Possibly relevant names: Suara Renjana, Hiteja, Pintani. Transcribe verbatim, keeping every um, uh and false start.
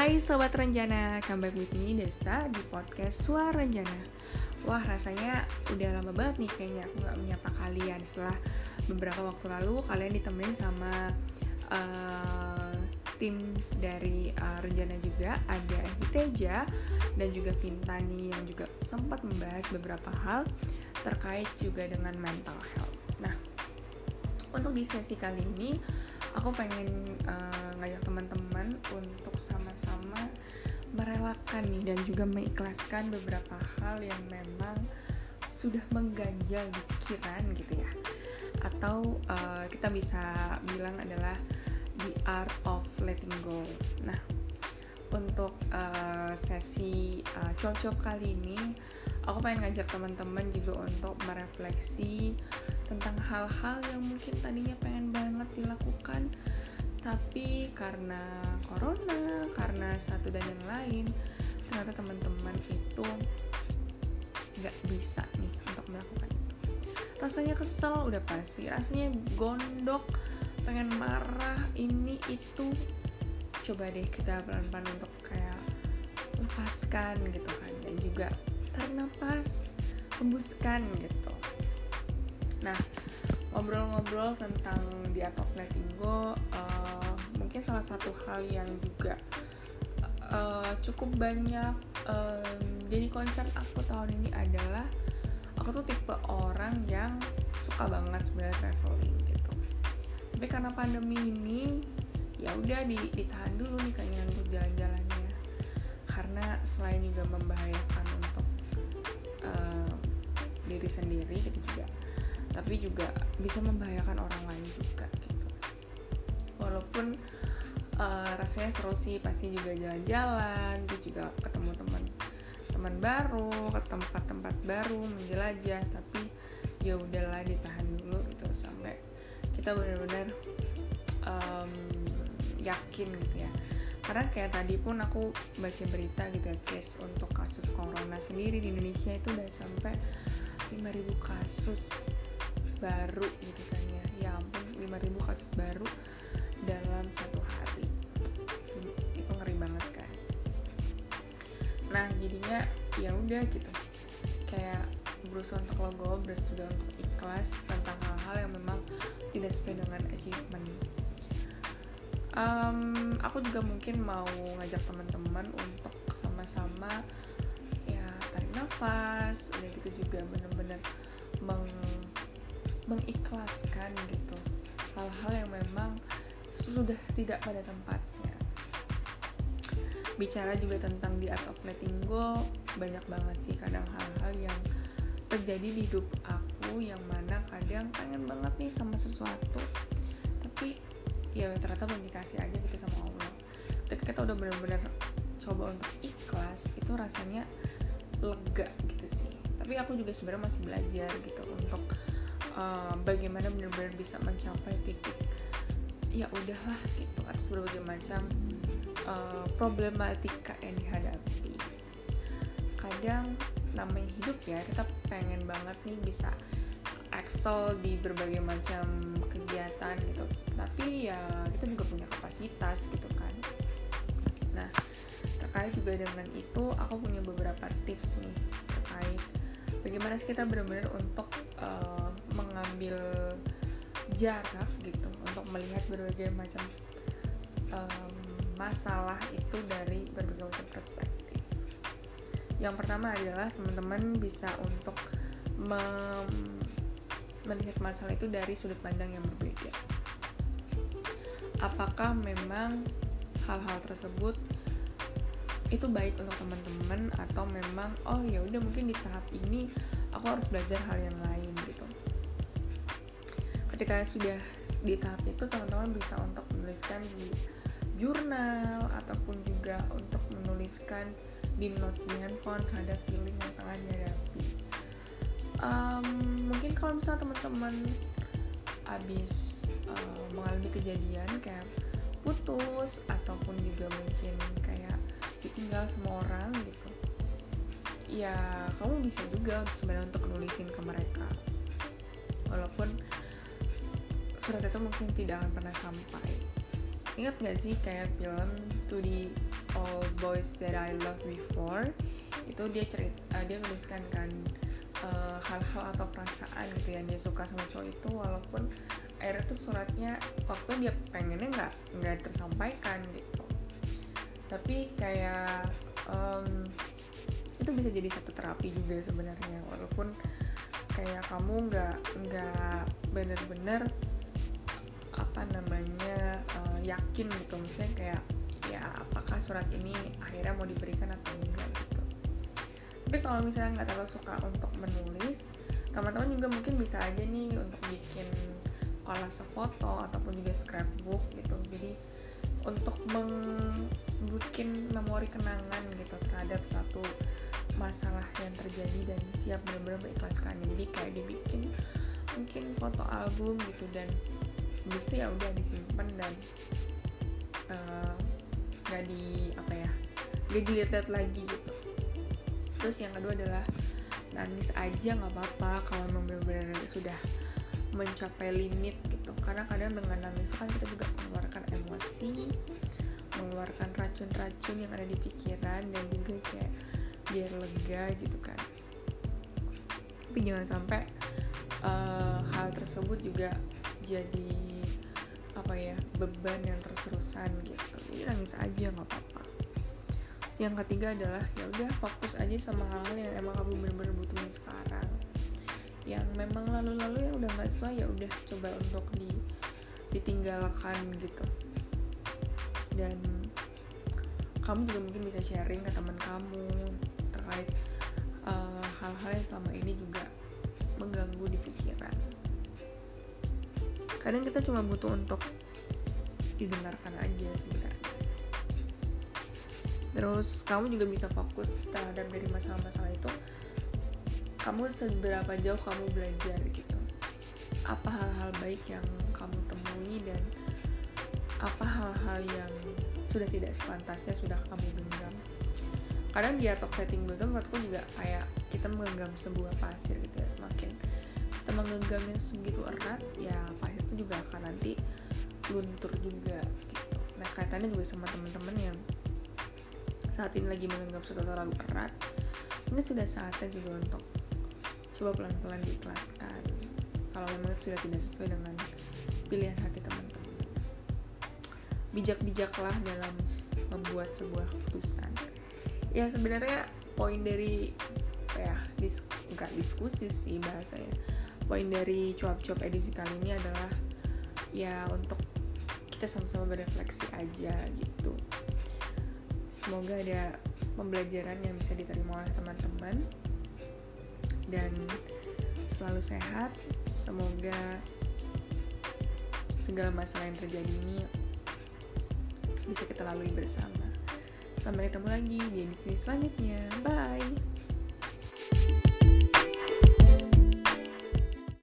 Hai Sobat Renjana, come back with me Desa di podcast Suara Renjana. Wah, rasanya udah lama banget nih kayaknya aku gak menyapa kalian. Setelah beberapa waktu lalu kalian ditemenin sama uh, tim dari uh, Renjana juga. Ada Hiteja dan juga Pintani yang juga sempat membahas beberapa hal terkait juga dengan mental health. Nah, untuk di sesi kali ini aku pengen uh, ngajak teman-teman untuk sama-sama merelakan nih dan juga mengikhlaskan beberapa hal yang memang sudah mengganjal di pikiran gitu ya, atau uh, kita bisa bilang adalah the art of letting go. Nah, untuk uh, sesi uh, cocok kali ini aku pengen ngajak teman-teman juga untuk merefleksi tentang hal-hal yang mungkin tadinya pengen banget dilakukan, tapi karena corona, karena satu dan yang lain, ternyata teman-teman itu gak bisa nih untuk melakukan itu. Rasanya kesel udah pasti, rasanya gondok, pengen marah, ini itu. Coba deh kita pelan-pelan untuk kayak lepaskan gitu kan, dan juga tarik nafas, hembuskan gitu. Nah, ngobrol-ngobrol tentang the art of letting go, uh, mungkin salah satu hal yang juga uh, cukup banyak um, jadi concern aku tahun ini adalah aku tuh tipe orang yang suka banget sebenarnya traveling gitu. Tapi karena pandemi ini, ya udah di, ditahan dulu nih keinginan untuk jalan-jalannya, karena selain juga membahayakan untuk uh, diri sendiri gitu juga, tapi juga bisa membahayakan orang lain juga gitu. Walaupun uh, rasanya seru sih, pasti juga jalan-jalan, terus juga ketemu teman-teman baru, ke tempat-tempat baru, menjelajah. Tapi ya udahlah ditahan dulu gitu sampai kita benar-benar um, yakin gitu ya. Karena kayak tadi pun aku baca berita gitu ya, case untuk kasus corona sendiri di Indonesia itu udah sampai lima ribu kasus baru gitu kan ya. Ya ampun, lima ribu kasus baru dalam satu hari, itu ngeri banget kan. Nah, jadinya ya udah gitu, kayak berusaha untuk logo, berusaha untuk ikhlas tentang hal-hal yang memang tidak sesuai dengan achievement. um, Aku juga mungkin mau ngajak teman-teman untuk sama-sama ya tarik nafas, udah gitu juga benar-benar meng mengikhlaskan gitu hal-hal yang memang sudah tidak pada tempatnya. Bicara juga tentang the art of letting go, banyak banget sih kadang hal-hal yang terjadi di hidup aku yang mana kadang pengen banget nih sama sesuatu, tapi ya ternyata belum dikasih aja gitu sama Allah. Ketika kita udah benar-benar coba untuk ikhlas, itu rasanya lega gitu sih. Tapi aku juga sebenarnya masih belajar gitu untuk Uh, bagaimana benar-benar bisa mencapai titik ya udahlah gitu atas berbagai macam uh, problematika yang dihadapi. Kadang namanya hidup ya, kita pengen banget nih bisa excel di berbagai macam kegiatan gitu, tapi ya kita juga punya kapasitas gitu kan. Nah, terkait juga dengan itu aku punya beberapa tips nih terkait bagaimana sih kita benar-benar untuk uh, mengambil jarak gitu untuk melihat berbagai macam um, masalah itu dari berbagai macam perspektif. Yang pertama adalah teman-teman bisa untuk mem- melihat masalah itu dari sudut pandang yang berbeda. Apakah memang hal-hal tersebut itu baik untuk teman-teman, atau memang oh ya udah mungkin di tahap ini aku harus belajar hal yang lain gitu. Ketika sudah di tahap itu, teman-teman bisa untuk menuliskan di jurnal ataupun juga untuk menuliskan di notes di handphone terhadap feeling yang tengah dihadapi. Um, mungkin kalau misalnya teman-teman abis uh, mengalami kejadian kayak putus ataupun juga mungkin kayak ditinggal semua orang gitu, ya kamu bisa juga sebenarnya untuk nulisin ke mereka, walaupun surat itu mungkin tidak akan pernah sampai. Ingat gak sih kayak film To the All Boys That I Loved Before, itu dia cerita, uh, dia menuliskan kan uh, hal-hal atau perasaan gitu yang dia suka sama cowok itu, walaupun akhirnya tuh suratnya waktu dia pengennya nggak nggak tersampaikan gitu. Tapi kayak um, itu bisa jadi satu terapi juga sebenarnya, walaupun kayak kamu nggak nggak bener-bener apa namanya uh, yakin gitu, misalnya kayak ya apakah surat ini akhirnya mau diberikan atau enggak gitu. Tapi kalau misalnya nggak terlalu suka untuk menulis, teman-teman juga mungkin bisa aja nih untuk bikin kolase foto ataupun juga scrapbook gitu, jadi untuk membuat memori kenangan gitu terhadap satu masalah yang terjadi dan siap benar-benar mengikhlaskannya. Jadi kayak dibikin mungkin foto album gitu, dan biasanya ya udah disimpan dan uh, gak di apa ya gak dilihat-lihat lagi gitu. Terus yang kedua adalah nangis aja nggak apa-apa kalau memang benar-benar sudah mencapai limit gitu, karena kadang dengan nangis kan kita juga mengeluarkan emosi, mengeluarkan racun-racun yang ada di pikiran, dan juga kayak biar lega gitu kan. Tapi jangan sampai uh, hal tersebut juga jadi apa ya beban yang terus-terusan gitu. Jadi nangis aja nggak apa-apa. Terus yang ketiga adalah ya udah fokus aja sama hal-hal yang emang kamu benar-benar butuhin sekarang. Yang memang lalu-lalu yang udah nggak sesuai ya udah coba untuk di, ditinggalkan gitu. Dan kamu juga mungkin bisa sharing ke teman kamu terkait uh, hal-hal yang selama ini juga mengganggu di pikiran. Kadang kita cuma butuh untuk didengarkan aja sebenarnya. Terus kamu juga bisa fokus terhadap dari masalah-masalah itu, kamu seberapa jauh kamu belajar gitu, apa hal-hal baik yang kamu temui dan apa hal-hal yang sudah tidak sepantasnya sudah kamu genggam. Kadang di atop setting gue tuh menurutku juga kayak kita menggenggam sebuah pasir gitu ya, semakin kita menggenggamnya segitu erat ya pasir itu juga akan nanti luntur juga gitu. Nah kaitannya juga sama teman-teman yang saat ini lagi menggenggam sesuatu terlalu erat, ini sudah saatnya juga untuk coba pelan-pelan diikhlaskan kalau memang sudah tidak sesuai dengan pilihan hati teman-teman. Bijak-bijaklah dalam membuat sebuah keputusan. Ya sebenarnya poin dari ya dis, enggak diskusi sih bahasanya, poin dari cuap-cuap edisi kali ini adalah ya untuk kita sama-sama berefleksi aja gitu. Semoga ada pembelajaran yang bisa diterima oleh teman-teman, dan selalu sehat. Semoga segala masalah yang terjadi ini bisa kita lalui bersama. Sampai ketemu lagi di edisi selanjutnya. Bye!